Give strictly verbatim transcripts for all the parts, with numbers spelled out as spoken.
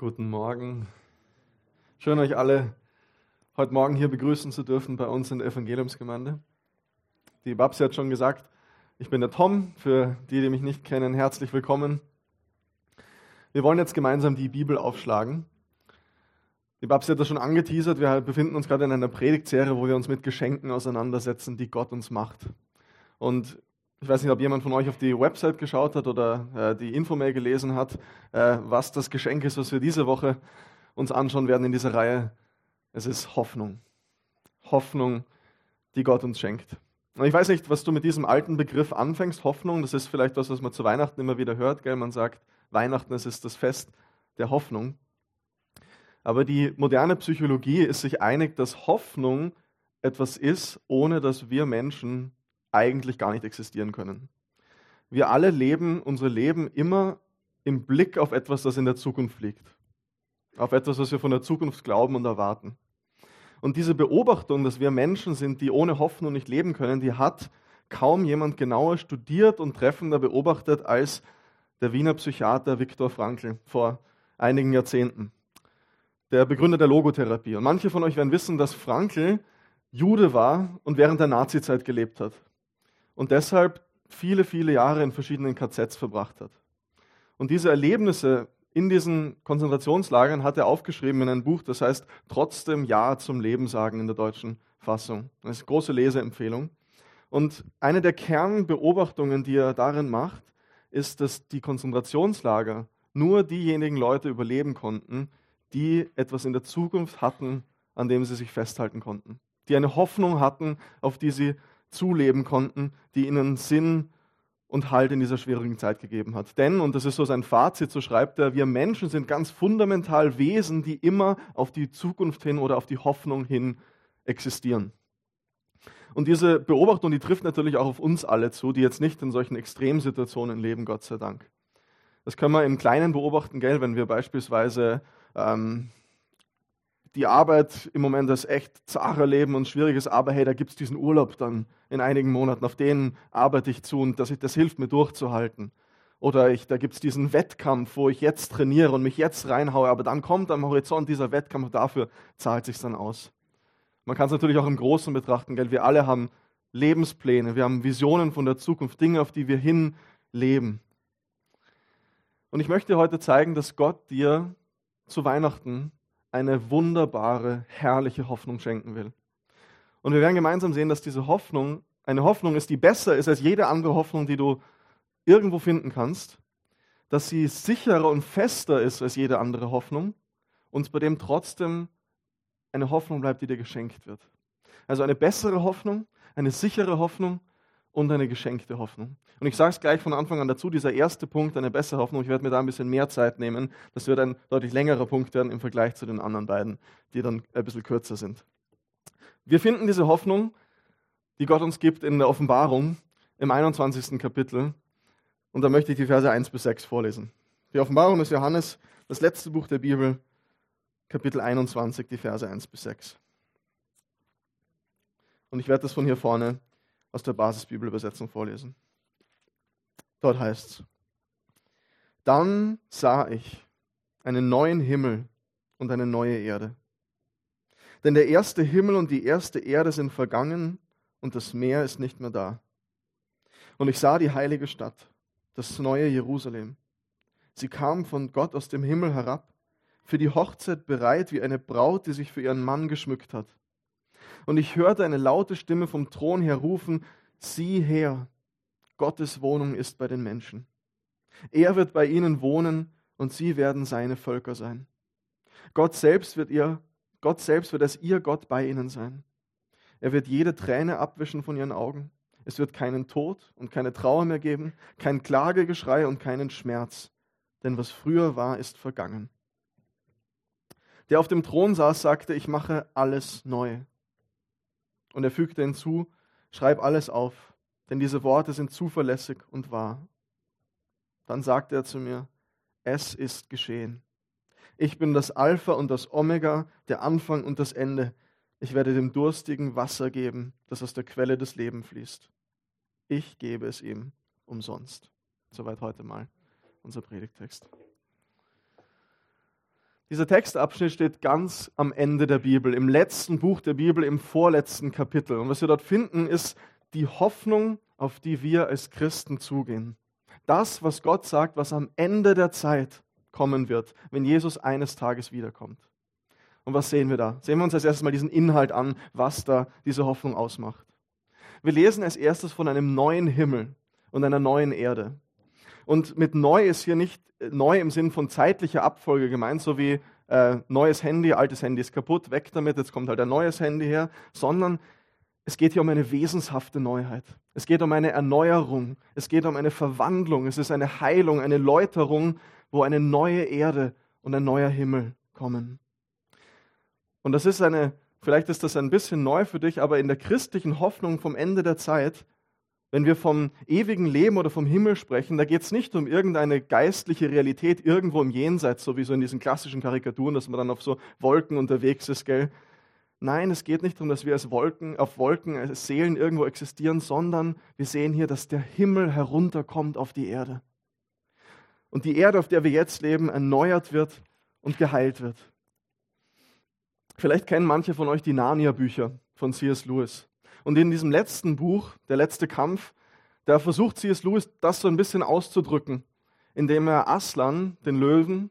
Guten Morgen. Schön, euch alle heute Morgen hier begrüßen zu dürfen bei uns in der Evangeliumsgemeinde. Die Babsi hat schon gesagt, ich bin der Tom. Für die, die mich nicht kennen, herzlich willkommen. Wir wollen jetzt gemeinsam die Bibel aufschlagen. Die Babsi hat das schon angeteasert. Wir befinden uns gerade in einer Predigtserie, wo wir uns mit Geschenken auseinandersetzen, die Gott uns macht. Und ich weiß nicht, ob jemand von euch auf die Website geschaut hat oder äh, die Infomail gelesen hat, äh, was das Geschenk ist, was wir diese Woche uns anschauen werden in dieser Reihe. Es ist Hoffnung. Hoffnung, die Gott uns schenkt. Und ich weiß nicht, was du mit diesem alten Begriff anfängst, Hoffnung. Das ist vielleicht das, was man zu Weihnachten immer wieder hört. Gell? Man sagt, Weihnachten, es ist das Fest der Hoffnung. Aber die moderne Psychologie ist sich einig, dass Hoffnung etwas ist, ohne dass wir Menschen eigentlich gar nicht existieren können. Wir alle leben unser Leben immer im Blick auf etwas, das in der Zukunft liegt. Auf etwas, was wir von der Zukunft glauben und erwarten. Und diese Beobachtung, dass wir Menschen sind, die ohne Hoffnung nicht leben können, die hat kaum jemand genauer studiert und treffender beobachtet als der Wiener Psychiater Viktor Frankl vor einigen Jahrzehnten. Der Begründer der Logotherapie. Und manche von euch werden wissen, dass Frankl Jude war und während der Nazizeit gelebt hat. Und deshalb viele, viele Jahre in verschiedenen K Zs verbracht hat. Und diese Erlebnisse in diesen Konzentrationslagern hat er aufgeschrieben in einem Buch, das heißt Trotzdem Ja zum Leben sagen in der deutschen Fassung. Das ist eine große Leseempfehlung. Und eine der Kernbeobachtungen, die er darin macht, ist, dass die Konzentrationslager nur diejenigen Leute überleben konnten, die etwas in der Zukunft hatten, an dem sie sich festhalten konnten. Die eine Hoffnung hatten, auf die sie zuleben konnten, die ihnen Sinn und Halt in dieser schwierigen Zeit gegeben hat. Denn, und das ist so sein Fazit, so schreibt er, wir Menschen sind ganz fundamental Wesen, die immer auf die Zukunft hin oder auf die Hoffnung hin existieren. Und diese Beobachtung, die trifft natürlich auch auf uns alle zu, die jetzt nicht in solchen Extremsituationen leben, Gott sei Dank. Das können wir im Kleinen beobachten, gell, wenn wir beispielsweise ähm, die Arbeit im Moment ist echt zahre Leben und schwieriges, aber hey, da gibt es diesen Urlaub dann in einigen Monaten, auf den arbeite ich zu und das, das hilft mir durchzuhalten. Oder ich, da gibt es diesen Wettkampf, wo ich jetzt trainiere und mich jetzt reinhaue, aber dann kommt am Horizont dieser Wettkampf, dafür zahlt es sich dann aus. Man kann es natürlich auch im Großen betrachten, gell? Wir alle haben Lebenspläne, wir haben Visionen von der Zukunft, Dinge, auf die wir hin leben. Und ich möchte heute zeigen, dass Gott dir zu Weihnachten eine wunderbare, herrliche Hoffnung schenken will. Und wir werden gemeinsam sehen, dass diese Hoffnung eine Hoffnung ist, die besser ist als jede andere Hoffnung, die du irgendwo finden kannst, dass sie sicherer und fester ist als jede andere Hoffnung und bei dem trotzdem eine Hoffnung bleibt, die dir geschenkt wird. Also eine bessere Hoffnung, eine sichere Hoffnung und eine geschenkte Hoffnung. Und ich sage es gleich von Anfang an dazu, dieser erste Punkt, eine bessere Hoffnung, ich werde mir da ein bisschen mehr Zeit nehmen, das wird ein deutlich längerer Punkt werden im Vergleich zu den anderen beiden, die dann ein bisschen kürzer sind. Wir finden diese Hoffnung, die Gott uns gibt, in der Offenbarung im einundzwanzigsten Kapitel und da möchte ich die Verse eins bis sechs vorlesen. Die Offenbarung des Johannes, das letzte Buch der Bibel, Kapitel einundzwanzig, die Verse eins bis sechs. Und ich werde das von hier vorne aus der Basisbibelübersetzung vorlesen. Dort heißt es: Dann sah ich einen neuen Himmel und eine neue Erde. Denn der erste Himmel und die erste Erde sind vergangen und das Meer ist nicht mehr da. Und ich sah die heilige Stadt, das neue Jerusalem. Sie kam von Gott aus dem Himmel herab, für die Hochzeit bereit wie eine Braut, die sich für ihren Mann geschmückt hat. Und ich hörte eine laute Stimme vom Thron her rufen: Sieh her, Gottes Wohnung ist bei den Menschen. Er wird bei ihnen wohnen und sie werden seine Völker sein. Gott selbst wird ihr, Gott selbst wird als ihr Gott bei ihnen sein. Er wird jede Träne abwischen von ihren Augen. Es wird keinen Tod und keine Trauer mehr geben, kein Klagegeschrei und keinen Schmerz, denn was früher war, ist vergangen. Der auf dem Thron saß, sagte: Ich mache alles neu. Und er fügte hinzu: Schreib alles auf, denn diese Worte sind zuverlässig und wahr. Dann sagte er zu mir: Es ist geschehen. Ich bin das Alpha und das Omega, der Anfang und das Ende. Ich werde dem Durstigen Wasser geben, das aus der Quelle des Lebens fließt. Ich gebe es ihm umsonst. Soweit heute mal unser Predigtext. Dieser Textabschnitt steht ganz am Ende der Bibel, im letzten Buch der Bibel, im vorletzten Kapitel. Und was wir dort finden, ist die Hoffnung, auf die wir als Christen zugehen. Das, was Gott sagt, was am Ende der Zeit kommen wird, wenn Jesus eines Tages wiederkommt. Und was sehen wir da? Sehen wir uns als erstes mal diesen Inhalt an, was da diese Hoffnung ausmacht. Wir lesen als erstes von einem neuen Himmel und einer neuen Erde. Und mit neu ist hier nicht neu im Sinn von zeitlicher Abfolge gemeint, so wie äh, neues Handy, altes Handy ist kaputt, weg damit, jetzt kommt halt ein neues Handy her, sondern es geht hier um eine wesenshafte Neuheit. Es geht um eine Erneuerung, es geht um eine Verwandlung, es ist eine Heilung, eine Läuterung, wo eine neue Erde und ein neuer Himmel kommen. Und das ist eine, vielleicht ist das ein bisschen neu für dich, aber in der christlichen Hoffnung vom Ende der Zeit, wenn wir vom ewigen Leben oder vom Himmel sprechen, da geht es nicht um irgendeine geistliche Realität irgendwo im Jenseits, so wie so in diesen klassischen Karikaturen, dass man dann auf so Wolken unterwegs ist, gell? Nein, es geht nicht darum, dass wir als Wolken, auf Wolken, als Seelen irgendwo existieren, sondern wir sehen hier, dass der Himmel herunterkommt auf die Erde. Und die Erde, auf der wir jetzt leben, erneuert wird und geheilt wird. Vielleicht kennen manche von euch die Narnia-Bücher von C S Lewis. Und in diesem letzten Buch, Der letzte Kampf, da versucht C S Lewis, das so ein bisschen auszudrücken, indem er Aslan, den Löwen,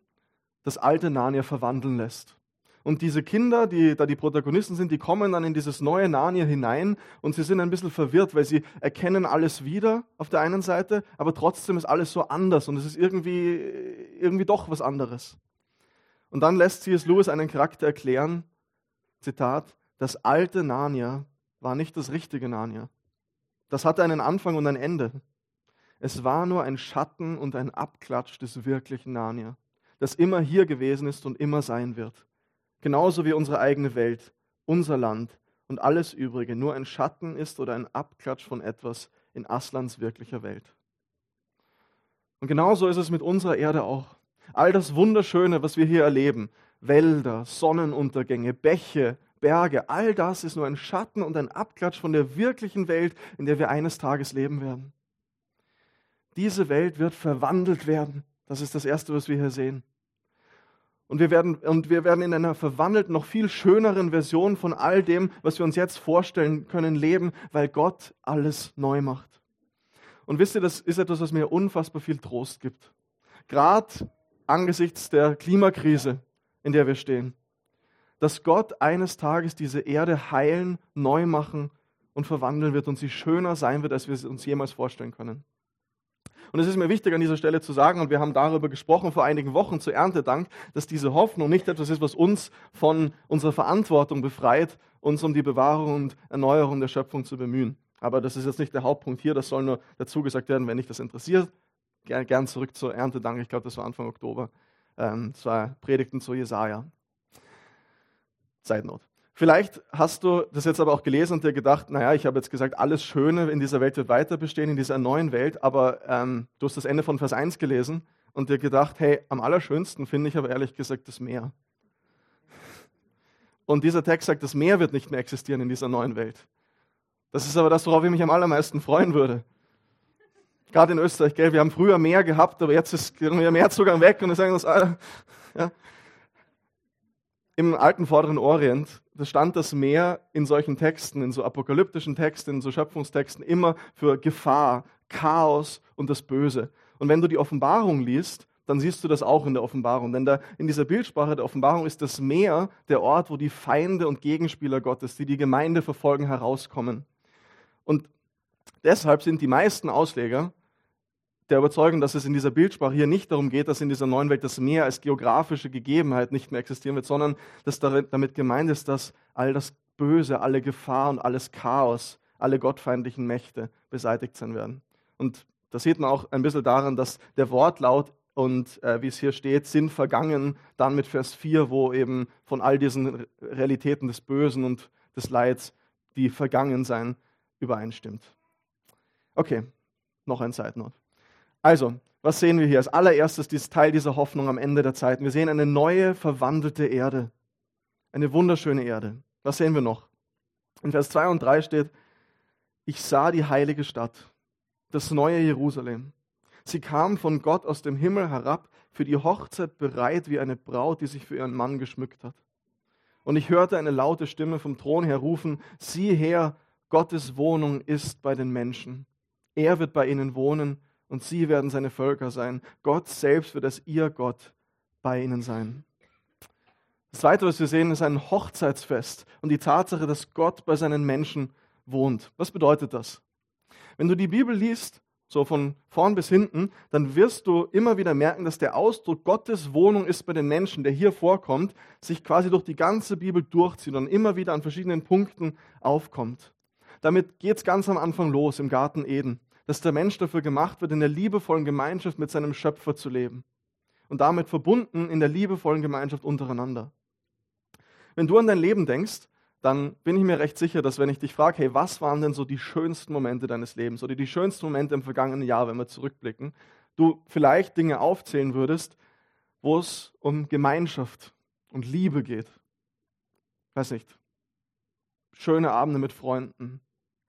das alte Narnia verwandeln lässt. Und diese Kinder, die da die Protagonisten sind, die kommen dann in dieses neue Narnia hinein und sie sind ein bisschen verwirrt, weil sie erkennen alles wieder auf der einen Seite, aber trotzdem ist alles so anders und es ist irgendwie, irgendwie doch was anderes. Und dann lässt C S Lewis einen Charakter erklären, Zitat, das alte Narnia war nicht das richtige Narnia. Das hatte einen Anfang und ein Ende. Es war nur ein Schatten und ein Abklatsch des wirklichen Narnia, das immer hier gewesen ist und immer sein wird. Genauso wie unsere eigene Welt, unser Land und alles Übrige nur ein Schatten ist oder ein Abklatsch von etwas in Aslans wirklicher Welt. Und genauso ist es mit unserer Erde auch. All das Wunderschöne, was wir hier erleben, Wälder, Sonnenuntergänge, Bäche, Berge, all das ist nur ein Schatten und ein Abklatsch von der wirklichen Welt, in der wir eines Tages leben werden. Diese Welt wird verwandelt werden. Das ist das Erste, was wir hier sehen. Und wir werden, und wir werden in einer verwandelten, noch viel schöneren Version von all dem, was wir uns jetzt vorstellen können, leben, weil Gott alles neu macht. Und wisst ihr, das ist etwas, was mir unfassbar viel Trost gibt. Gerade angesichts der Klimakrise, in der wir stehen. Dass Gott eines Tages diese Erde heilen, neu machen und verwandeln wird und sie schöner sein wird, als wir es uns jemals vorstellen können. Und es ist mir wichtig, an dieser Stelle zu sagen, und wir haben darüber gesprochen vor einigen Wochen zu Erntedank, dass diese Hoffnung nicht etwas ist, was uns von unserer Verantwortung befreit, uns um die Bewahrung und Erneuerung der Schöpfung zu bemühen. Aber das ist jetzt nicht der Hauptpunkt hier, das soll nur dazu gesagt werden, wenn dich das interessiert. Gern, gern zurück zur Erntedank, ich glaube, das war Anfang Oktober, ähm, zwei Predigten zu Jesaja. Zeitnot. Vielleicht hast du das jetzt aber auch gelesen und dir gedacht, naja, ich habe jetzt gesagt, alles Schöne in dieser Welt wird weiter bestehen, in dieser neuen Welt, aber ähm, du hast das Ende von Vers eins gelesen und dir gedacht, hey, am allerschönsten finde ich aber ehrlich gesagt das Meer. Und dieser Text sagt, das Meer wird nicht mehr existieren in dieser neuen Welt. Das ist aber das, worauf ich mich am allermeisten freuen würde. Gerade in Österreich, gell, wir haben früher Meer gehabt, aber jetzt ist der Meerzugang weg und wir sagen uns, ah, ja. Im alten Vorderen Orient, da stand das Meer in solchen Texten, in so apokalyptischen Texten, in so Schöpfungstexten immer für Gefahr, Chaos und das Böse. Und wenn du die Offenbarung liest, dann siehst du das auch in der Offenbarung. Denn da in dieser Bildsprache der Offenbarung ist das Meer der Ort, wo die Feinde und Gegenspieler Gottes, die die Gemeinde verfolgen, herauskommen. Und deshalb sind die meisten Ausleger der Überzeugung, dass es in dieser Bildsprache hier nicht darum geht, dass in dieser neuen Welt das Meer als geografische Gegebenheit nicht mehr existieren wird, sondern dass damit gemeint ist, dass all das Böse, alle Gefahr und alles Chaos, alle gottfeindlichen Mächte beseitigt sein werden. Und das sieht man auch ein bisschen daran, dass der Wortlaut und äh, wie es hier steht, sind vergangen, dann mit Vers vier, wo eben von all diesen Realitäten des Bösen und des Leids, die vergangen sein, übereinstimmt. Okay, noch ein Zeitnot. Also, was sehen wir hier? Als allererstes dieses Teil dieser Hoffnung am Ende der Zeiten. Wir sehen eine neue, verwandelte Erde. Eine wunderschöne Erde. Was sehen wir noch? In Vers zwei und drei steht, ich sah die heilige Stadt, das neue Jerusalem. Sie kam von Gott aus dem Himmel herab, für die Hochzeit bereit wie eine Braut, die sich für ihren Mann geschmückt hat. Und ich hörte eine laute Stimme vom Thron her rufen: Sieh her, Gottes Wohnung ist bei den Menschen. Er wird bei ihnen wohnen und sie werden seine Völker sein. Gott selbst wird als ihr Gott bei ihnen sein. Das Zweite, was wir sehen, ist ein Hochzeitsfest und die Tatsache, dass Gott bei seinen Menschen wohnt. Was bedeutet das? Wenn du die Bibel liest, so von vorn bis hinten, dann wirst du immer wieder merken, dass der Ausdruck Gottes Wohnung ist bei den Menschen, der hier vorkommt, sich quasi durch die ganze Bibel durchzieht und immer wieder an verschiedenen Punkten aufkommt. Damit geht es ganz am Anfang los im Garten Eden, dass der Mensch dafür gemacht wird, in der liebevollen Gemeinschaft mit seinem Schöpfer zu leben und damit verbunden in der liebevollen Gemeinschaft untereinander. Wenn du an dein Leben denkst, dann bin ich mir recht sicher, dass wenn ich dich frage, hey, was waren denn so die schönsten Momente deines Lebens oder die schönsten Momente im vergangenen Jahr, wenn wir zurückblicken, du vielleicht Dinge aufzählen würdest, wo es um Gemeinschaft und Liebe geht. Weiß nicht. Schöne Abende mit Freunden,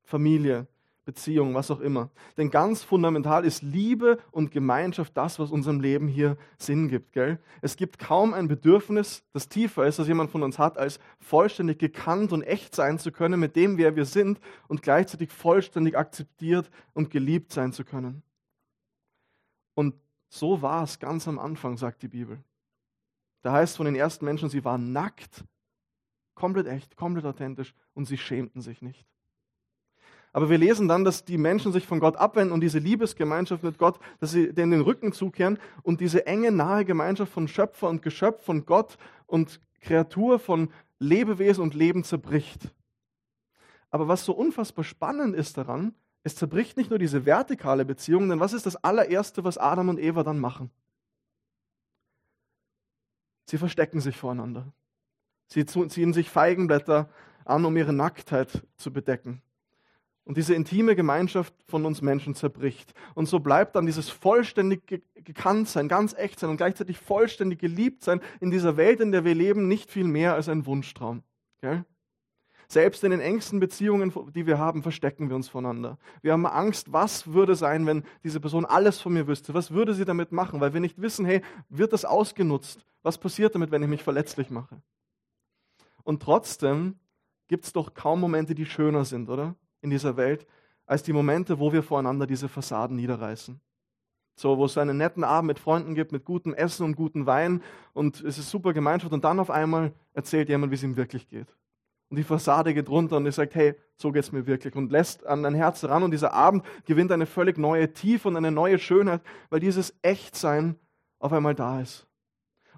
Familie, Beziehung, was auch immer. Denn ganz fundamental ist Liebe und Gemeinschaft das, was unserem Leben hier Sinn gibt. Gell? Es gibt kaum ein Bedürfnis, das tiefer ist, das jemand von uns hat, als vollständig gekannt und echt sein zu können mit dem, wer wir sind und gleichzeitig vollständig akzeptiert und geliebt sein zu können. Und so war es ganz am Anfang, sagt die Bibel. Da heißt es von den ersten Menschen, sie waren nackt, komplett echt, komplett authentisch und sie schämten sich nicht. Aber wir lesen dann, dass die Menschen sich von Gott abwenden und diese Liebesgemeinschaft mit Gott, dass sie denen den Rücken zukehren und diese enge, nahe Gemeinschaft von Schöpfer und Geschöpf, von Gott und Kreatur, von Lebewesen und Leben zerbricht. Aber was so unfassbar spannend ist daran, es zerbricht nicht nur diese vertikale Beziehung, denn was ist das allererste, was Adam und Eva dann machen? Sie verstecken sich voreinander. Sie ziehen sich Feigenblätter an, um ihre Nacktheit zu bedecken. Und diese intime Gemeinschaft von uns Menschen zerbricht. Und so bleibt dann dieses vollständig gekannt sein, ganz echt sein und gleichzeitig vollständig geliebt sein in dieser Welt, in der wir leben, nicht viel mehr als ein Wunschtraum. Gell? Selbst in den engsten Beziehungen, die wir haben, verstecken wir uns voneinander. Wir haben Angst, was würde sein, wenn diese Person alles von mir wüsste? Was würde sie damit machen? Weil wir nicht wissen, hey, wird das ausgenutzt? Was passiert damit, wenn ich mich verletzlich mache? Und trotzdem gibt es doch kaum Momente, die schöner sind, oder? In dieser Welt, als die Momente, wo wir voreinander diese Fassaden niederreißen. So, wo es einen netten Abend mit Freunden gibt, mit gutem Essen und gutem Wein und es ist super Gemeinschaft und dann auf einmal erzählt jemand, wie es ihm wirklich geht. Und die Fassade geht runter und er sagt, hey, so geht es mir wirklich und lässt an dein Herz ran und dieser Abend gewinnt eine völlig neue Tiefe und eine neue Schönheit, weil dieses Echtsein auf einmal da ist.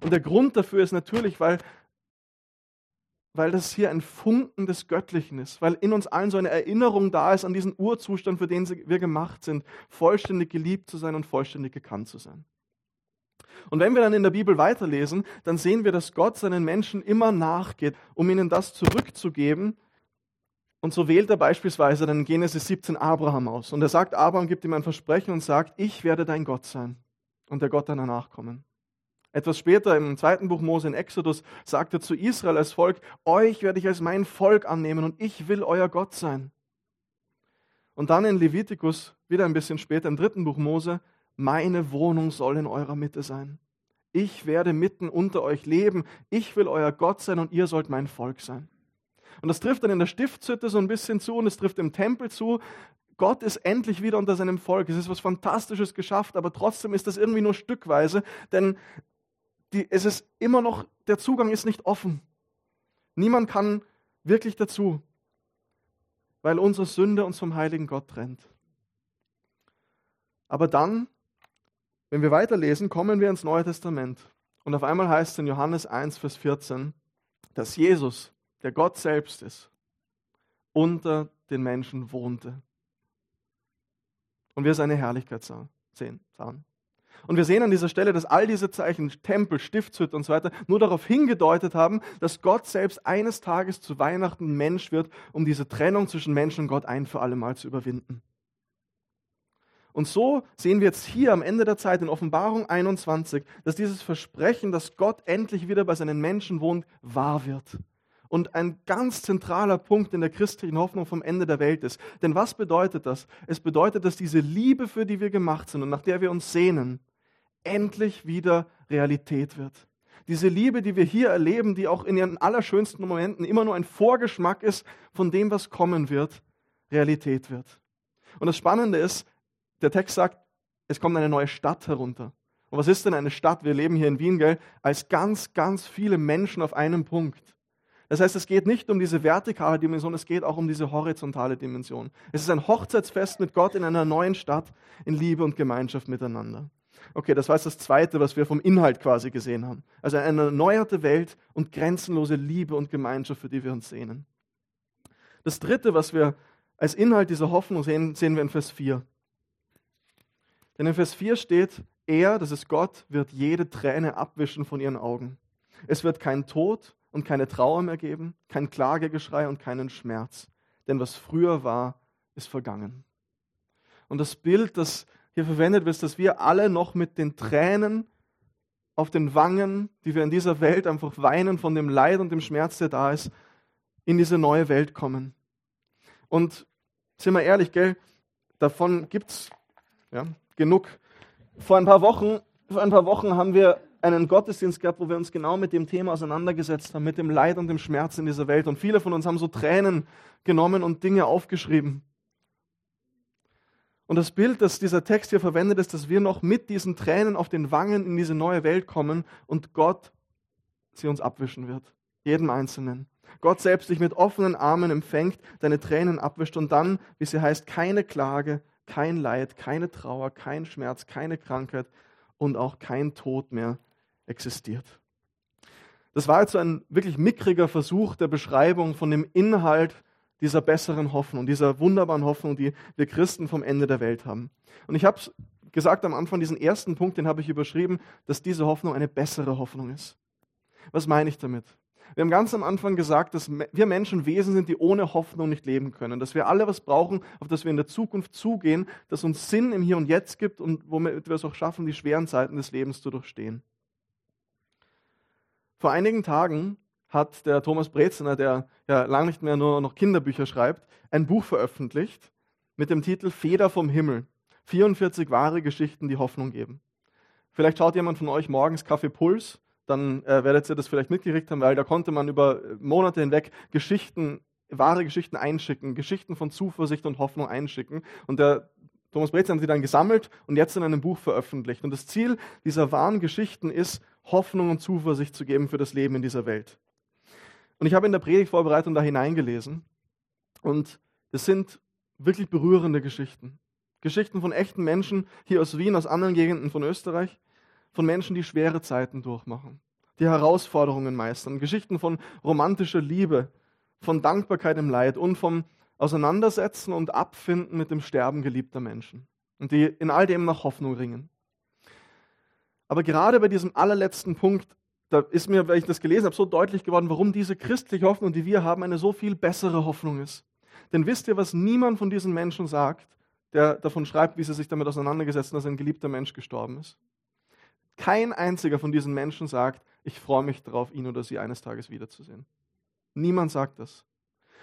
Und der Grund dafür ist natürlich, weil Weil das hier ein Funken des Göttlichen ist, weil in uns allen so eine Erinnerung da ist an diesen Urzustand, für den wir gemacht sind, vollständig geliebt zu sein und vollständig gekannt zu sein. Und wenn wir dann in der Bibel weiterlesen, dann sehen wir, dass Gott seinen Menschen immer nachgeht, um ihnen das zurückzugeben. Und so wählt er beispielsweise dann in Genesis siebzehn Abraham aus. Und er sagt, Abraham gibt ihm ein Versprechen und sagt, ich werde dein Gott sein und der Gott deiner Nachkommen. Etwas später im zweiten Buch Mose in Exodus sagt er zu Israel als Volk, euch werde ich als mein Volk annehmen und ich will euer Gott sein. Und dann in Levitikus, wieder ein bisschen später im dritten Buch Mose, meine Wohnung soll in eurer Mitte sein. Ich werde mitten unter euch leben, ich will euer Gott sein und ihr sollt mein Volk sein. Und das trifft dann in der Stiftshütte so ein bisschen zu und es trifft im Tempel zu. Gott ist endlich wieder unter seinem Volk. Es ist was Fantastisches geschafft, aber trotzdem ist das irgendwie nur stückweise, denn Die, es ist immer noch, der Zugang ist nicht offen. Niemand kann wirklich dazu, weil unsere Sünde uns vom heiligen Gott trennt. Aber dann, wenn wir weiterlesen, kommen wir ins Neue Testament. Und auf einmal heißt es in Johannes eins, Vers vierzehn, dass Jesus, der Gott selbst ist, unter den Menschen wohnte. Und wir seine Herrlichkeit sahen, sehen, sahen. Und wir sehen an dieser Stelle, dass all diese Zeichen, Tempel, Stiftshütte und so weiter, nur darauf hingedeutet haben, dass Gott selbst eines Tages zu Weihnachten Mensch wird, um diese Trennung zwischen Mensch und Gott ein für alle Mal zu überwinden. Und so sehen wir jetzt hier am Ende der Zeit in Offenbarung einundzwanzig, dass dieses Versprechen, dass Gott endlich wieder bei seinen Menschen wohnt, wahr wird. Und ein ganz zentraler Punkt in der christlichen Hoffnung vom Ende der Welt ist. Denn was bedeutet das? Es bedeutet, dass diese Liebe, für die wir gemacht sind und nach der wir uns sehnen, endlich wieder Realität wird. Diese Liebe, die wir hier erleben, die auch in ihren allerschönsten Momenten immer nur ein Vorgeschmack ist von dem, was kommen wird, Realität wird. Und das Spannende ist, der Text sagt, es kommt eine neue Stadt herunter. Und was ist denn eine Stadt? Wir leben hier in Wien, gell? Als ganz, ganz viele Menschen auf einem Punkt. Das heißt, es geht nicht um diese vertikale Dimension, es geht auch um diese horizontale Dimension. Es ist ein Hochzeitsfest mit Gott in einer neuen Stadt, in Liebe und Gemeinschaft miteinander. Okay, das war jetzt das Zweite, was wir vom Inhalt quasi gesehen haben. Also eine erneuerte Welt und grenzenlose Liebe und Gemeinschaft, für die wir uns sehnen. Das Dritte, was wir als Inhalt dieser Hoffnung sehen, sehen wir in Vers vier. Denn in Vers vier steht, er, das ist Gott, wird jede Träne abwischen von ihren Augen. Es wird kein Tod und keine Trauer mehr geben, kein Klagegeschrei und keinen Schmerz. Denn was früher war, ist vergangen. Und das Bild, das hier verwendet wird, dass wir alle noch mit den Tränen auf den Wangen, die wir in dieser Welt einfach weinen von dem Leid und dem Schmerz, der da ist, in diese neue Welt kommen. Und sind wir ehrlich, gell? Davon gibt es ja, genug. Vor ein paar Wochen, vor ein paar Wochen haben wir einen Gottesdienst gehabt, wo wir uns genau mit dem Thema auseinandergesetzt haben, mit dem Leid und dem Schmerz in dieser Welt. Und viele von uns haben so Tränen genommen und Dinge aufgeschrieben. Und das Bild, das dieser Text hier verwendet, ist, dass wir noch mit diesen Tränen auf den Wangen in diese neue Welt kommen und Gott sie uns abwischen wird, jedem Einzelnen. Gott selbst dich mit offenen Armen empfängt, deine Tränen abwischt und dann, wie es hier heißt, keine Klage, kein Leid, keine Trauer, kein Schmerz, keine Krankheit und auch kein Tod mehr existiert. Das war jetzt so ein wirklich mickriger Versuch der Beschreibung von dem Inhalt dieser besseren Hoffnung, dieser wunderbaren Hoffnung, die wir Christen vom Ende der Welt haben. Und ich habe es gesagt am Anfang, diesen ersten Punkt, den habe ich überschrieben, dass diese Hoffnung eine bessere Hoffnung ist. Was meine ich damit? Wir haben ganz am Anfang gesagt, dass wir Menschen Wesen sind, die ohne Hoffnung nicht leben können, dass wir alle was brauchen, auf das wir in der Zukunft zugehen, das uns Sinn im Hier und Jetzt gibt und womit wir es auch schaffen, die schweren Zeiten des Lebens zu durchstehen. Vor einigen Tagen hat der Thomas Brezina, der ja lange nicht mehr nur noch Kinderbücher schreibt, ein Buch veröffentlicht mit dem Titel Feder vom Himmel. vierundvierzig wahre Geschichten, die Hoffnung geben. Vielleicht schaut jemand von euch morgens Kaffee Puls, dann äh, werdet ihr das vielleicht mitgekriegt haben, weil da konnte man über Monate hinweg Geschichten, wahre Geschichten einschicken, Geschichten von Zuversicht und Hoffnung einschicken. Und der Thomas Brezina hat die dann gesammelt und jetzt in einem Buch veröffentlicht. Und das Ziel dieser wahren Geschichten ist, Hoffnung und Zuversicht zu geben für das Leben in dieser Welt. Und ich habe in der Predigtvorbereitung da hineingelesen und das sind wirklich berührende Geschichten. Geschichten von echten Menschen hier aus Wien, aus anderen Gegenden von Österreich, von Menschen, die schwere Zeiten durchmachen, die Herausforderungen meistern. Geschichten von romantischer Liebe, von Dankbarkeit im Leid und vom Auseinandersetzen und Abfinden mit dem Sterben geliebter Menschen und die in all dem nach Hoffnung ringen. Aber gerade bei diesem allerletzten Punkt, da ist mir, weil ich das gelesen habe, so deutlich geworden, warum diese christliche Hoffnung, die wir haben, eine so viel bessere Hoffnung ist. Denn wisst ihr, was niemand von diesen Menschen sagt, der davon schreibt, wie sie sich damit auseinandergesetzt haben, dass ein geliebter Mensch gestorben ist? Kein einziger von diesen Menschen sagt, ich freue mich darauf, ihn oder sie eines Tages wiederzusehen. Niemand sagt das.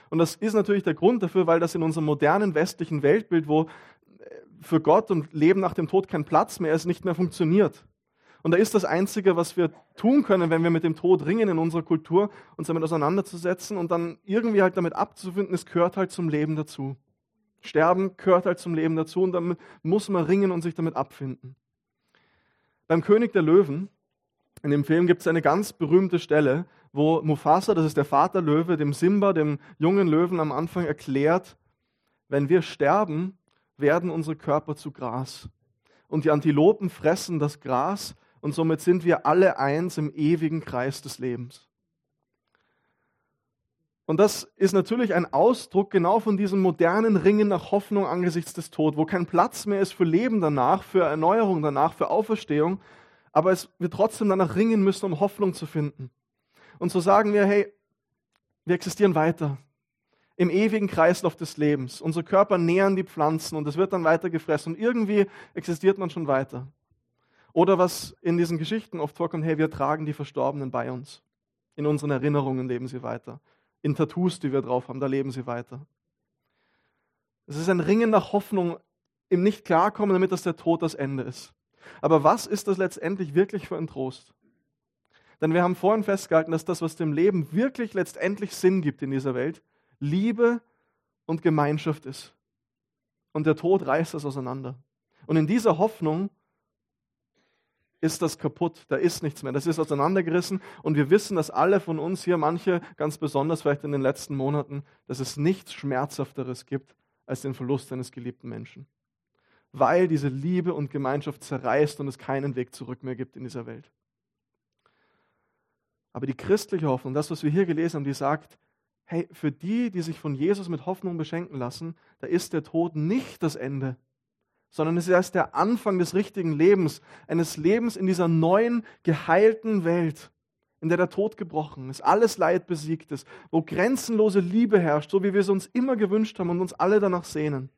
Und das ist natürlich der Grund dafür, weil das in unserem modernen westlichen Weltbild, wo für Gott und Leben nach dem Tod kein Platz mehr ist, nicht mehr funktioniert. Und da ist das Einzige, was wir tun können, wenn wir mit dem Tod ringen in unserer Kultur, uns damit auseinanderzusetzen und dann irgendwie halt damit abzufinden, es gehört halt zum Leben dazu. Sterben gehört halt zum Leben dazu und dann muss man ringen und sich damit abfinden. Beim König der Löwen, in dem Film, gibt es eine ganz berühmte Stelle, wo Mufasa, das ist der Vaterlöwe, dem Simba, dem jungen Löwen am Anfang erklärt, wenn wir sterben, werden unsere Körper zu Gras. Und die Antilopen fressen das Gras. Und somit sind wir alle eins im ewigen Kreis des Lebens. Und das ist natürlich ein Ausdruck genau von diesem modernen Ringen nach Hoffnung angesichts des Todes, wo kein Platz mehr ist für Leben danach, für Erneuerung danach, für Auferstehung, aber es, wir trotzdem danach ringen müssen, um Hoffnung zu finden. Und so sagen wir, hey, wir existieren weiter im ewigen Kreislauf des Lebens. Unsere Körper nähren die Pflanzen und es wird dann weiter gefressen und irgendwie existiert man schon weiter. Oder was in diesen Geschichten oft vorkommt, hey, wir tragen die Verstorbenen bei uns. In unseren Erinnerungen leben sie weiter. In Tattoos, die wir drauf haben, da leben sie weiter. Es ist ein Ringen nach Hoffnung, im Nicht-Klarkommen, damit das der Tod das Ende ist. Aber was ist das letztendlich wirklich für ein Trost? Denn wir haben vorhin festgehalten, dass das, was dem Leben wirklich letztendlich Sinn gibt in dieser Welt, Liebe und Gemeinschaft ist. Und der Tod reißt das auseinander. Und in dieser Hoffnung ist das kaputt, da ist nichts mehr, das ist auseinandergerissen. Und wir wissen, dass alle von uns hier, manche ganz besonders vielleicht in den letzten Monaten, dass es nichts Schmerzhafteres gibt als den Verlust eines geliebten Menschen. Weil diese Liebe und Gemeinschaft zerreißt und es keinen Weg zurück mehr gibt in dieser Welt. Aber die christliche Hoffnung, das, was wir hier gelesen haben, die sagt, hey, für die, die sich von Jesus mit Hoffnung beschenken lassen, da ist der Tod nicht das Ende, sondern es ist erst der Anfang des richtigen Lebens, eines Lebens in dieser neuen, geheilten Welt, in der der Tod gebrochen ist, alles Leid besiegt ist, wo grenzenlose Liebe herrscht, so wie wir es uns immer gewünscht haben und uns alle danach sehnen.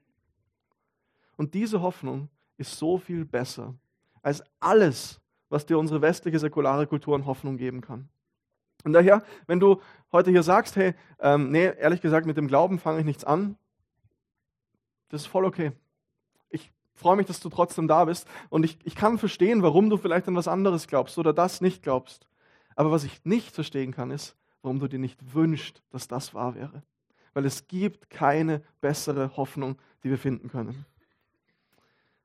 Und diese Hoffnung ist so viel besser als alles, was dir unsere westliche, säkulare Kultur an Hoffnung geben kann. Und daher, wenn du heute hier sagst, hey, ähm, nee, ehrlich gesagt, mit dem Glauben fange ich nichts an, das ist voll okay. Ich freue mich, dass du trotzdem da bist und ich, ich kann verstehen, warum du vielleicht an was anderes glaubst oder das nicht glaubst. Aber was ich nicht verstehen kann, ist, warum du dir nicht wünschst, dass das wahr wäre. Weil es gibt keine bessere Hoffnung, die wir finden können.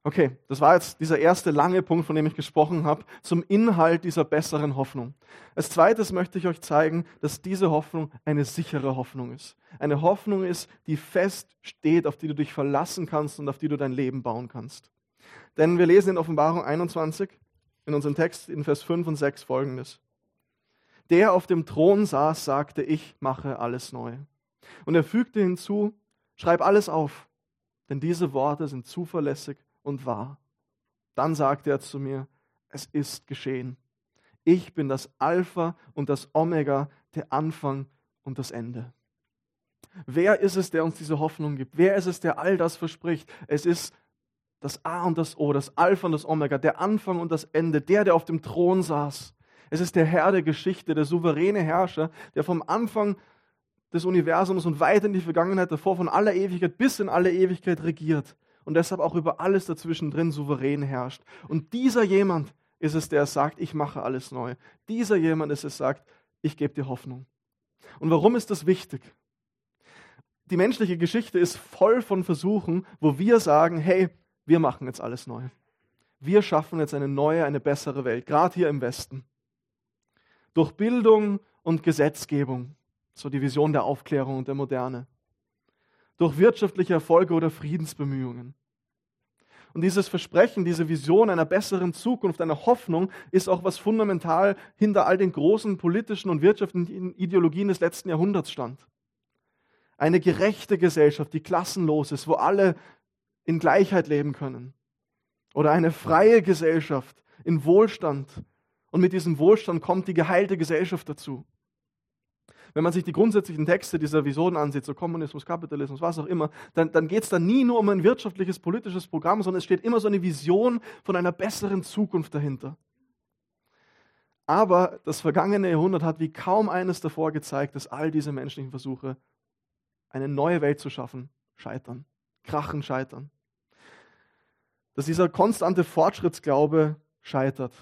Okay, das war jetzt dieser erste lange Punkt, von dem ich gesprochen habe, zum Inhalt dieser besseren Hoffnung. Als zweites möchte ich euch zeigen, dass diese Hoffnung eine sichere Hoffnung ist. Eine Hoffnung ist, die fest steht, auf die du dich verlassen kannst und auf die du dein Leben bauen kannst. Denn wir lesen in Offenbarung einundzwanzig, in unserem Text in Vers fünf und sechs folgendes. Der auf dem Thron saß, sagte, ich mache alles neu. Und er fügte hinzu, schreib alles auf, denn diese Worte sind zuverlässig und wahr. Dann sagte er zu mir, es ist geschehen. Ich bin das Alpha und das Omega, der Anfang und das Ende. Wer ist es, der uns diese Hoffnung gibt? Wer ist es, der all das verspricht? Es ist das A und das O, das Alpha und das Omega, der Anfang und das Ende, der, der auf dem Thron saß. Es ist der Herr der Geschichte, der souveräne Herrscher, der vom Anfang des Universums und weit in die Vergangenheit davor, von aller Ewigkeit bis in alle Ewigkeit regiert. Und deshalb auch über alles dazwischen drin souverän herrscht. Und dieser jemand ist es, der sagt, ich mache alles neu. Dieser jemand ist es, der sagt, ich gebe dir Hoffnung. Und warum ist das wichtig? Die menschliche Geschichte ist voll von Versuchen, wo wir sagen, hey, wir machen jetzt alles neu. Wir schaffen jetzt eine neue, eine bessere Welt, gerade hier im Westen. Durch Bildung und Gesetzgebung, so die Vision der Aufklärung und der Moderne. Durch wirtschaftliche Erfolge oder Friedensbemühungen. Und dieses Versprechen, diese Vision einer besseren Zukunft, einer Hoffnung, ist auch was fundamental hinter all den großen politischen und wirtschaftlichen Ideologien des letzten Jahrhunderts stand. Eine gerechte Gesellschaft, die klassenlos ist, wo alle in Gleichheit leben können. Oder eine freie Gesellschaft in Wohlstand. Und mit diesem Wohlstand kommt die geheilte Gesellschaft dazu. Wenn man sich die grundsätzlichen Texte dieser Visionen ansieht, so Kommunismus, Kapitalismus, was auch immer, dann, dann geht es da nie nur um ein wirtschaftliches, politisches Programm, sondern es steht immer so eine Vision von einer besseren Zukunft dahinter. Aber das vergangene Jahrhundert hat wie kaum eines davor gezeigt, dass all diese menschlichen Versuche, eine neue Welt zu schaffen, scheitern, krachen, scheitern. Dass dieser konstante Fortschrittsglaube scheitert.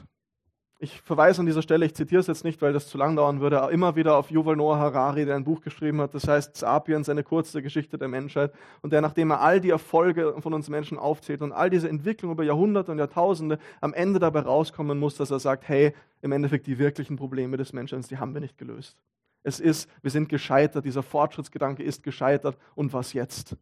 Ich verweise an dieser Stelle, ich zitiere es jetzt nicht, weil das zu lang dauern würde, aber immer wieder auf Yuval Noah Harari, der ein Buch geschrieben hat, das heißt Sapiens, eine kurze Geschichte der Menschheit, und der, nachdem er all die Erfolge von uns Menschen aufzählt und all diese Entwicklung über Jahrhunderte und Jahrtausende, am Ende dabei rauskommen muss, dass er sagt, hey, im Endeffekt die wirklichen Probleme des Menschen, die haben wir nicht gelöst. Es ist, wir sind gescheitert, dieser Fortschrittsgedanke ist gescheitert, und was jetzt?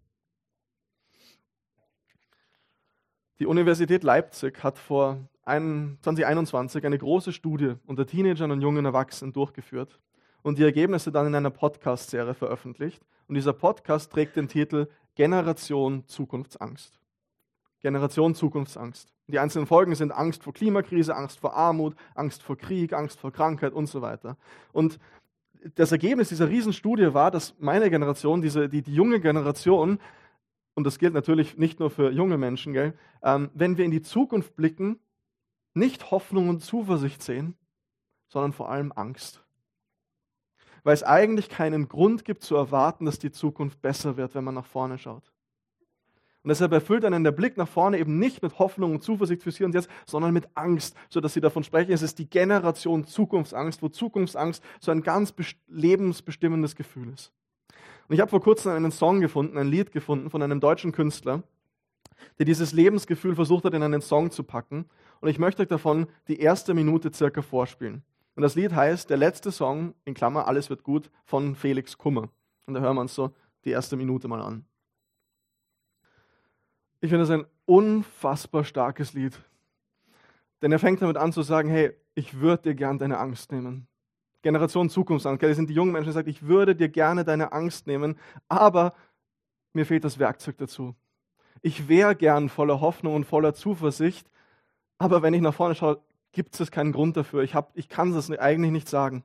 Die Universität Leipzig hat vor zwanzig einundzwanzig eine große Studie unter Teenagern und jungen Erwachsenen durchgeführt und die Ergebnisse dann in einer Podcast-Serie veröffentlicht. Und dieser Podcast trägt den Titel Generation Zukunftsangst. Generation Zukunftsangst. Die einzelnen Folgen sind Angst vor Klimakrise, Angst vor Armut, Angst vor Krieg, Angst vor Krankheit und so weiter. Und das Ergebnis dieser Riesenstudie war, dass meine Generation, diese, die, die junge Generation, und das gilt natürlich nicht nur für junge Menschen, gell, ähm, wenn wir in die Zukunft blicken, nicht Hoffnung und Zuversicht sehen, sondern vor allem Angst. Weil es eigentlich keinen Grund gibt zu erwarten, dass die Zukunft besser wird, wenn man nach vorne schaut. Und deshalb erfüllt einen der Blick nach vorne eben nicht mit Hoffnung und Zuversicht fürs Hier und Jetzt, sondern mit Angst, sodass sie davon sprechen, es ist die Generation Zukunftsangst, wo Zukunftsangst so ein ganz lebensbestimmendes Gefühl ist. Und ich habe vor kurzem einen Song gefunden, ein Lied gefunden von einem deutschen Künstler, der dieses Lebensgefühl versucht hat, in einen Song zu packen. Und ich möchte euch davon die erste Minute circa vorspielen. Und das Lied heißt Der letzte Song, in Klammer, alles wird gut, von Felix Kummer. Und da hören wir uns so die erste Minute mal an. Ich finde das ein unfassbar starkes Lied. Denn er fängt damit an zu sagen, hey, ich würde dir gern deine Angst nehmen. Generation Zukunftsangst, das sind die jungen Menschen, die sagen, ich würde dir gerne deine Angst nehmen, aber mir fehlt das Werkzeug dazu. Ich wäre gern voller Hoffnung und voller Zuversicht, aber wenn ich nach vorne schaue, gibt es keinen Grund dafür. Ich, hab, ich kann es eigentlich nicht sagen.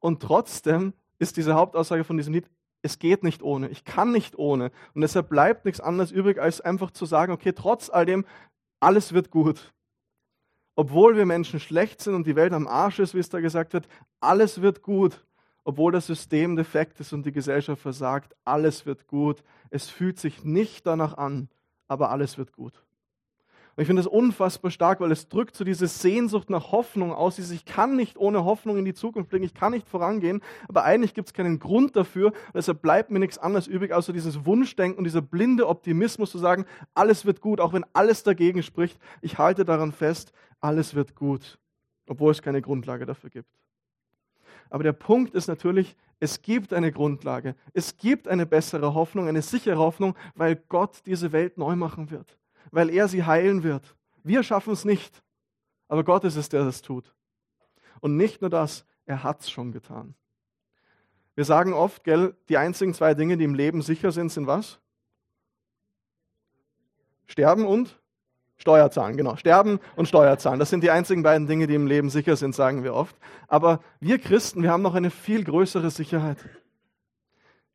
Und trotzdem ist diese Hauptaussage von diesem Lied, es geht nicht ohne, ich kann nicht ohne. Und deshalb bleibt nichts anderes übrig, als einfach zu sagen, okay, trotz all dem, alles wird gut. Obwohl wir Menschen schlecht sind und die Welt am Arsch ist, wie es da gesagt wird, alles wird gut. Obwohl das System defekt ist und die Gesellschaft versagt, alles wird gut. Es fühlt sich nicht danach an, aber alles wird gut. Und ich finde das unfassbar stark, weil es drückt so diese Sehnsucht nach Hoffnung aus, dieses ich kann nicht ohne Hoffnung in die Zukunft blicken, ich kann nicht vorangehen, aber eigentlich gibt es keinen Grund dafür, deshalb bleibt mir nichts anderes übrig, außer dieses Wunschdenken und dieser blinde Optimismus zu sagen, alles wird gut, auch wenn alles dagegen spricht, ich halte daran fest, alles wird gut, obwohl es keine Grundlage dafür gibt. Aber der Punkt ist natürlich, es gibt eine Grundlage, es gibt eine bessere Hoffnung, eine sichere Hoffnung, weil Gott diese Welt neu machen wird. Weil er sie heilen wird. Wir schaffen es nicht, aber Gott ist es, der das tut. Und nicht nur das, er hat es schon getan. Wir sagen oft, gell, die einzigen zwei Dinge, die im Leben sicher sind, sind was? Sterben und Steuer zahlen, genau. Sterben und Steuer zahlen. Das sind die einzigen beiden Dinge, die im Leben sicher sind, sagen wir oft. Aber wir Christen, wir haben noch eine viel größere Sicherheit.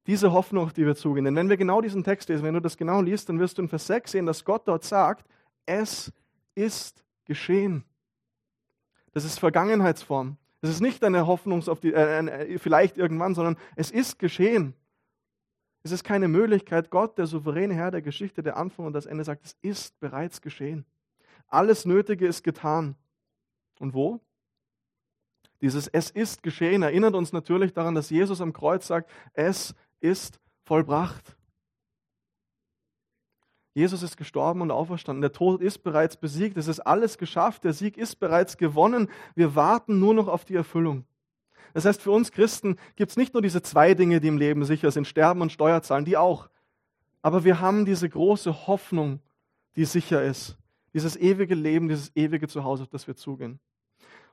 Diese Hoffnung, auf die wir zugehen. Denn wenn wir genau diesen Text lesen, wenn du das genau liest, dann wirst du in Vers sechs sehen, dass Gott dort sagt, es ist geschehen. Das ist Vergangenheitsform. Das ist nicht eine Hoffnung auf die, äh, vielleicht irgendwann, sondern es ist geschehen. Es ist keine Möglichkeit. Gott, der souveräne Herr der Geschichte, der Anfang und das Ende, sagt, es ist bereits geschehen. Alles Nötige ist getan. Und wo? Dieses Es ist geschehen erinnert uns natürlich daran, dass Jesus am Kreuz sagt, es ist vollbracht. Jesus ist gestorben und auferstanden. Der Tod ist bereits besiegt. Es ist alles geschafft. Der Sieg ist bereits gewonnen. Wir warten nur noch auf die Erfüllung. Das heißt, für uns Christen gibt es nicht nur diese zwei Dinge, die im Leben sicher sind, Sterben und Steuerzahlen, die auch. Aber wir haben diese große Hoffnung, die sicher ist. Dieses ewige Leben, dieses ewige Zuhause, auf das wir zugehen.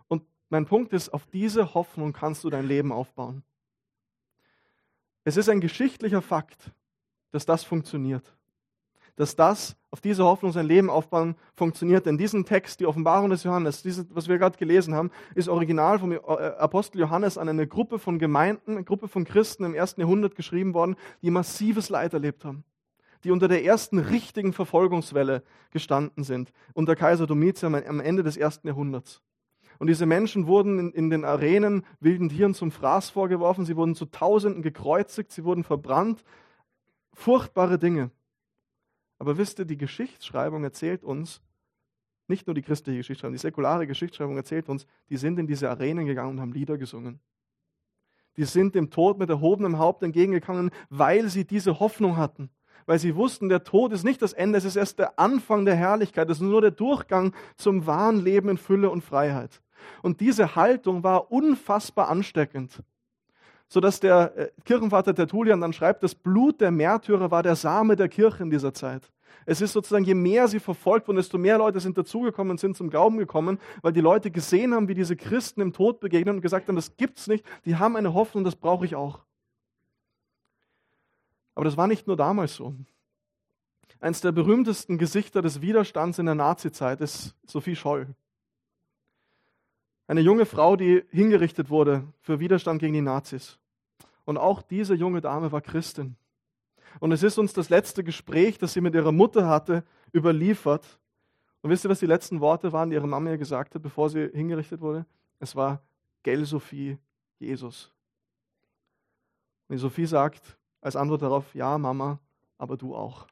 Und mein Punkt ist, auf diese Hoffnung kannst du dein Leben aufbauen. Es ist ein geschichtlicher Fakt, dass das funktioniert. Dass das, auf diese Hoffnung sein Leben aufbauen, funktioniert. Denn diesen Text, die Offenbarung des Johannes, dieses, was wir gerade gelesen haben, ist original vom Apostel Johannes an eine Gruppe von Gemeinden, eine Gruppe von Christen im ersten Jahrhundert geschrieben worden, die massives Leid erlebt haben. Die unter der ersten richtigen Verfolgungswelle gestanden sind. Unter Kaiser Domitian am Ende des ersten Jahrhunderts. Und diese Menschen wurden in, in den Arenen wilden Tieren zum Fraß vorgeworfen, sie wurden zu Tausenden gekreuzigt, sie wurden verbrannt. Furchtbare Dinge. Aber wisst ihr, die Geschichtsschreibung erzählt uns, nicht nur die christliche Geschichtsschreibung, die säkulare Geschichtsschreibung erzählt uns, die sind in diese Arenen gegangen und haben Lieder gesungen. Die sind dem Tod mit erhobenem Haupt entgegengegangen, weil sie diese Hoffnung hatten. Weil sie wussten, der Tod ist nicht das Ende, es ist erst der Anfang der Herrlichkeit, es ist nur der Durchgang zum wahren Leben in Fülle und Freiheit. Und diese Haltung war unfassbar ansteckend, sodass der Kirchenvater Tertullian dann schreibt, das Blut der Märtyrer war der Same der Kirche in dieser Zeit. Es ist sozusagen, je mehr sie verfolgt wurden, desto mehr Leute sind dazugekommen und sind zum Glauben gekommen, weil die Leute gesehen haben, wie diese Christen im Tod begegnen und gesagt haben, das gibt's nicht, die haben eine Hoffnung, das brauche ich auch. Aber das war nicht nur damals so. Eins der berühmtesten Gesichter des Widerstands in der Nazizeit ist Sophie Scholl. Eine junge Frau, die hingerichtet wurde für Widerstand gegen die Nazis. Und auch diese junge Dame war Christin. Und es ist uns das letzte Gespräch, das sie mit ihrer Mutter hatte, überliefert. Und wisst ihr, was die letzten Worte waren, die ihre Mama ihr gesagt hat, bevor sie hingerichtet wurde? Es war, gell Sophie, Jesus. Und die Sophie sagt als Antwort darauf, ja Mama, aber du auch.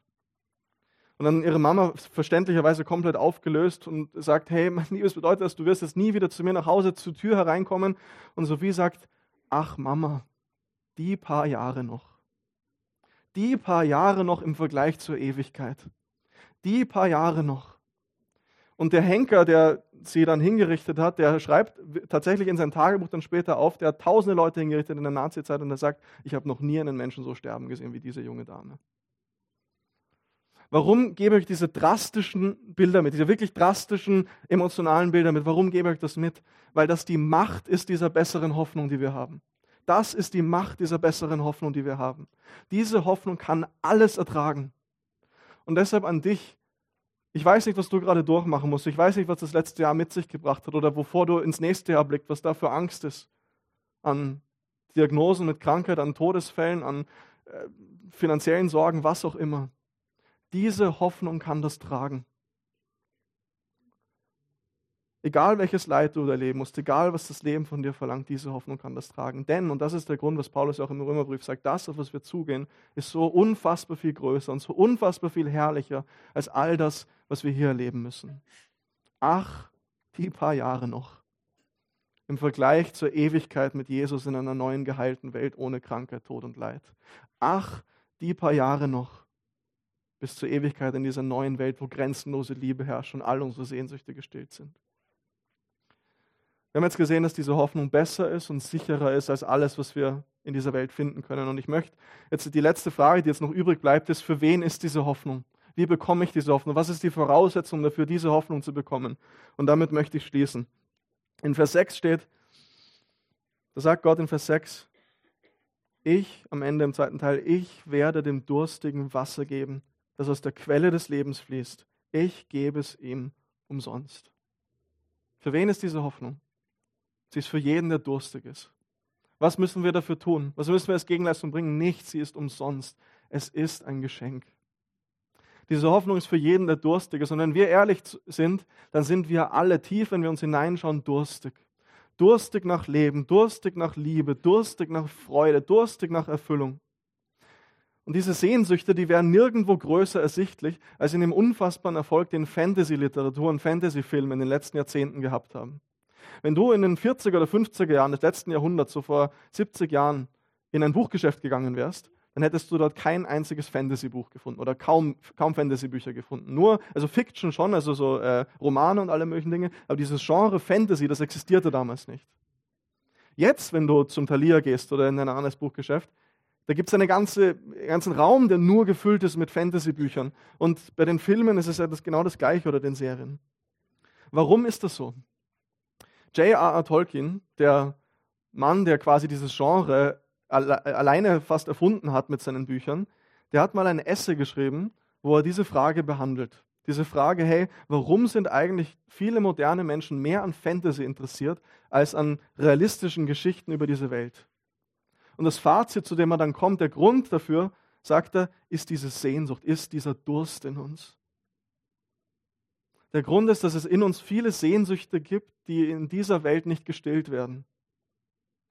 Und dann ihre Mama verständlicherweise komplett aufgelöst und sagt, hey, mein Liebes, bedeutet das, du wirst jetzt nie wieder zu mir nach Hause zur Tür hereinkommen. Und Sophie sagt, ach Mama, die paar Jahre noch. Die paar Jahre noch im Vergleich zur Ewigkeit. Die paar Jahre noch. Und der Henker, der sie dann hingerichtet hat, der schreibt tatsächlich in sein Tagebuch dann später auf, der hat tausende Leute hingerichtet in der Nazizeit und der sagt, ich habe noch nie einen Menschen so sterben gesehen wie diese junge Dame. Warum gebe ich diese drastischen Bilder mit, diese wirklich drastischen emotionalen Bilder mit? Warum gebe ich das mit? Weil das die Macht ist dieser besseren Hoffnung, die wir haben. Das ist die Macht dieser besseren Hoffnung, die wir haben. Diese Hoffnung kann alles ertragen. Und deshalb an dich, ich weiß nicht, was du gerade durchmachen musst. Ich weiß nicht, was das letzte Jahr mit sich gebracht hat oder wovor du ins nächste Jahr blickst, was da für Angst ist. An Diagnosen mit Krankheit, an Todesfällen, an äh, finanziellen Sorgen, was auch immer. Diese Hoffnung kann das tragen. Egal welches Leid du erleben musst, egal was das Leben von dir verlangt, diese Hoffnung kann das tragen. Denn, und das ist der Grund, was Paulus auch im Römerbrief sagt, das, auf was wir zugehen, ist so unfassbar viel größer und so unfassbar viel herrlicher als all das, was wir hier erleben müssen. Ach, die paar Jahre noch. Im Vergleich zur Ewigkeit mit Jesus in einer neuen, geheilten Welt ohne Krankheit, Tod und Leid. Ach, die paar Jahre noch. Bis zur Ewigkeit in dieser neuen Welt, wo grenzenlose Liebe herrscht und all unsere Sehnsüchte gestillt sind. Wir haben jetzt gesehen, dass diese Hoffnung besser ist und sicherer ist als alles, was wir in dieser Welt finden können. Und ich möchte jetzt die letzte Frage, die jetzt noch übrig bleibt, ist, für wen ist diese Hoffnung? Wie bekomme ich diese Hoffnung? Was ist die Voraussetzung dafür, diese Hoffnung zu bekommen? Und damit möchte ich schließen. In Vers sechs steht, da sagt Gott in Vers sechs, ich, am Ende im zweiten Teil, ich werde dem Durstigen Wasser geben, das aus der Quelle des Lebens fließt. Ich gebe es ihm umsonst. Für wen ist diese Hoffnung? Sie ist für jeden, der durstig ist. Was müssen wir dafür tun? Was müssen wir als Gegenleistung bringen? Nichts, sie ist umsonst. Es ist ein Geschenk. Diese Hoffnung ist für jeden, der durstig ist. Und wenn wir ehrlich sind, dann sind wir alle tief, wenn wir uns hineinschauen, durstig. Durstig nach Leben, durstig nach Liebe, durstig nach Freude, durstig nach Erfüllung. Und diese Sehnsüchte, die wären nirgendwo größer ersichtlich, als in dem unfassbaren Erfolg, den Fantasy-Literatur und Fantasy-Filme in den letzten Jahrzehnten gehabt haben. Wenn du in den vierziger oder fünfziger Jahren des letzten Jahrhunderts, so vor siebzig Jahren, in ein Buchgeschäft gegangen wärst, dann hättest du dort kein einziges Fantasy-Buch gefunden oder kaum, kaum Fantasy-Bücher gefunden. Nur, also Fiction schon, also so äh, Romane und alle möglichen Dinge, aber dieses Genre Fantasy, das existierte damals nicht. Jetzt, wenn du zum Thalia gehst oder in ein anderes Buchgeschäft, da gibt es einen ganze, ganzen Raum, der nur gefüllt ist mit Fantasy-Büchern. Und bei den Filmen ist es ja das, genau das Gleiche oder den Serien. Warum ist das so? J R R Tolkien, der Mann, der quasi dieses Genre alle, alleine fast erfunden hat mit seinen Büchern, der hat mal ein Essay geschrieben, wo er diese Frage behandelt. Diese Frage, hey, warum sind eigentlich viele moderne Menschen mehr an Fantasy interessiert, als an realistischen Geschichten über diese Welt? Und das Fazit, zu dem er dann kommt, der Grund dafür, sagt er, ist diese Sehnsucht, ist dieser Durst in uns. Der Grund ist, dass es in uns viele Sehnsüchte gibt, die in dieser Welt nicht gestillt werden,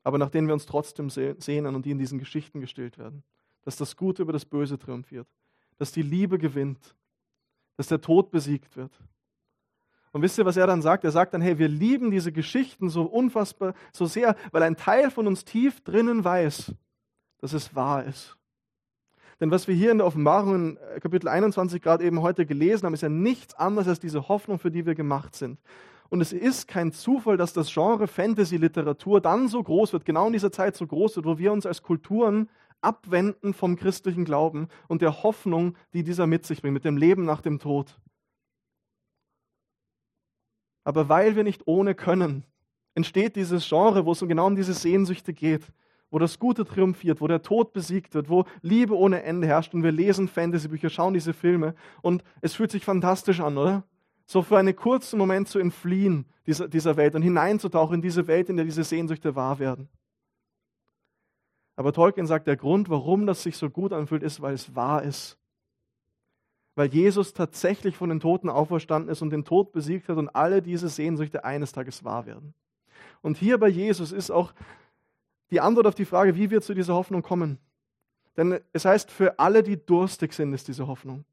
aber nach denen wir uns trotzdem sehnen und die in diesen Geschichten gestillt werden. Dass das Gute über das Böse triumphiert, dass die Liebe gewinnt, dass der Tod besiegt wird. Und wisst ihr, was er dann sagt? Er sagt dann, hey, wir lieben diese Geschichten so unfassbar, so sehr, weil ein Teil von uns tief drinnen weiß, dass es wahr ist. Denn was wir hier in der Offenbarung in Kapitel einundzwanzig gerade eben heute gelesen haben, ist ja nichts anderes als diese Hoffnung, für die wir gemacht sind. Und es ist kein Zufall, dass das Genre Fantasy-Literatur dann so groß wird, genau in dieser Zeit so groß wird, wo wir uns als Kulturen abwenden vom christlichen Glauben und der Hoffnung, die dieser mit sich bringt, mit dem Leben nach dem Tod. Aber weil wir nicht ohne können, entsteht dieses Genre, wo es genau um diese Sehnsüchte geht, wo das Gute triumphiert, wo der Tod besiegt wird, wo Liebe ohne Ende herrscht und wir lesen Fantasy-Bücher, schauen diese Filme und es fühlt sich fantastisch an, oder? So für einen kurzen Moment zu entfliehen dieser, dieser Welt und hineinzutauchen in diese Welt, in der diese Sehnsüchte wahr werden. Aber Tolkien sagt, der Grund, warum das sich so gut anfühlt, ist, weil es wahr ist. Weil Jesus tatsächlich von den Toten auferstanden ist und den Tod besiegt hat und alle diese Sehnsüchte eines Tages wahr werden. Und hier bei Jesus ist auch die Antwort auf die Frage, wie wir zu dieser Hoffnung kommen. Denn es heißt, für alle, die durstig sind, ist diese Hoffnung.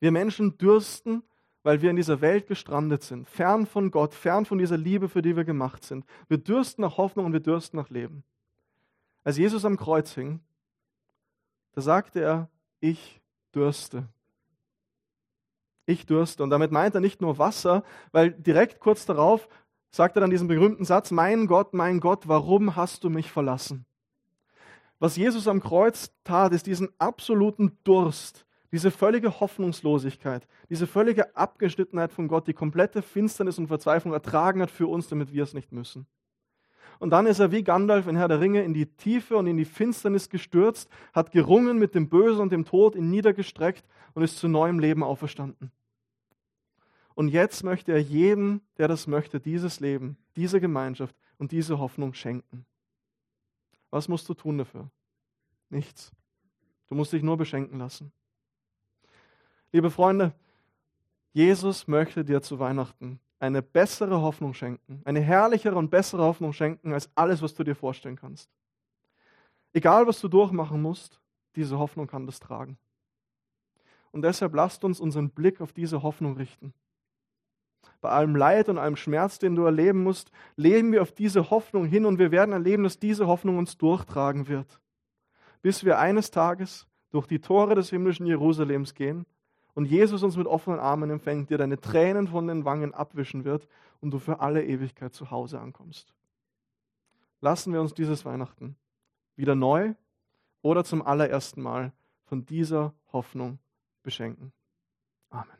Wir Menschen dürsten, weil wir in dieser Welt gestrandet sind, fern von Gott, fern von dieser Liebe, für die wir gemacht sind. Wir dürsten nach Hoffnung und wir dürsten nach Leben. Als Jesus am Kreuz hing, da sagte er, ich dürste. Ich dürste. Und damit meint er nicht nur Wasser, weil direkt kurz darauf sagt er dann diesen berühmten Satz, mein Gott, mein Gott, warum hast du mich verlassen? Was Jesus am Kreuz tat, ist diesen absoluten Durst, diese völlige Hoffnungslosigkeit, diese völlige Abgeschnittenheit von Gott, die komplette Finsternis und Verzweiflung ertragen hat für uns, damit wir es nicht müssen. Und dann ist er wie Gandalf in Herr der Ringe in die Tiefe und in die Finsternis gestürzt, hat gerungen mit dem Bösen und dem Tod, ihn niedergestreckt und ist zu neuem Leben auferstanden. Und jetzt möchte er jedem, der das möchte, dieses Leben, diese Gemeinschaft und diese Hoffnung schenken. Was musst du tun dafür? Nichts. Du musst dich nur beschenken lassen. Liebe Freunde, Jesus möchte dir zu Weihnachten eine bessere Hoffnung schenken, eine herrlichere und bessere Hoffnung schenken als alles, was du dir vorstellen kannst. Egal, was du durchmachen musst, diese Hoffnung kann das tragen. Und deshalb lasst uns unseren Blick auf diese Hoffnung richten. Bei allem Leid und allem Schmerz, den du erleben musst, leben wir auf diese Hoffnung hin und wir werden erleben, dass diese Hoffnung uns durchtragen wird, bis wir eines Tages durch die Tore des himmlischen Jerusalems gehen und Jesus uns mit offenen Armen empfängt, dir deine Tränen von den Wangen abwischen wird und du für alle Ewigkeit zu Hause ankommst. Lassen wir uns dieses Weihnachten wieder neu oder zum allerersten Mal von dieser Hoffnung beschenken. Amen.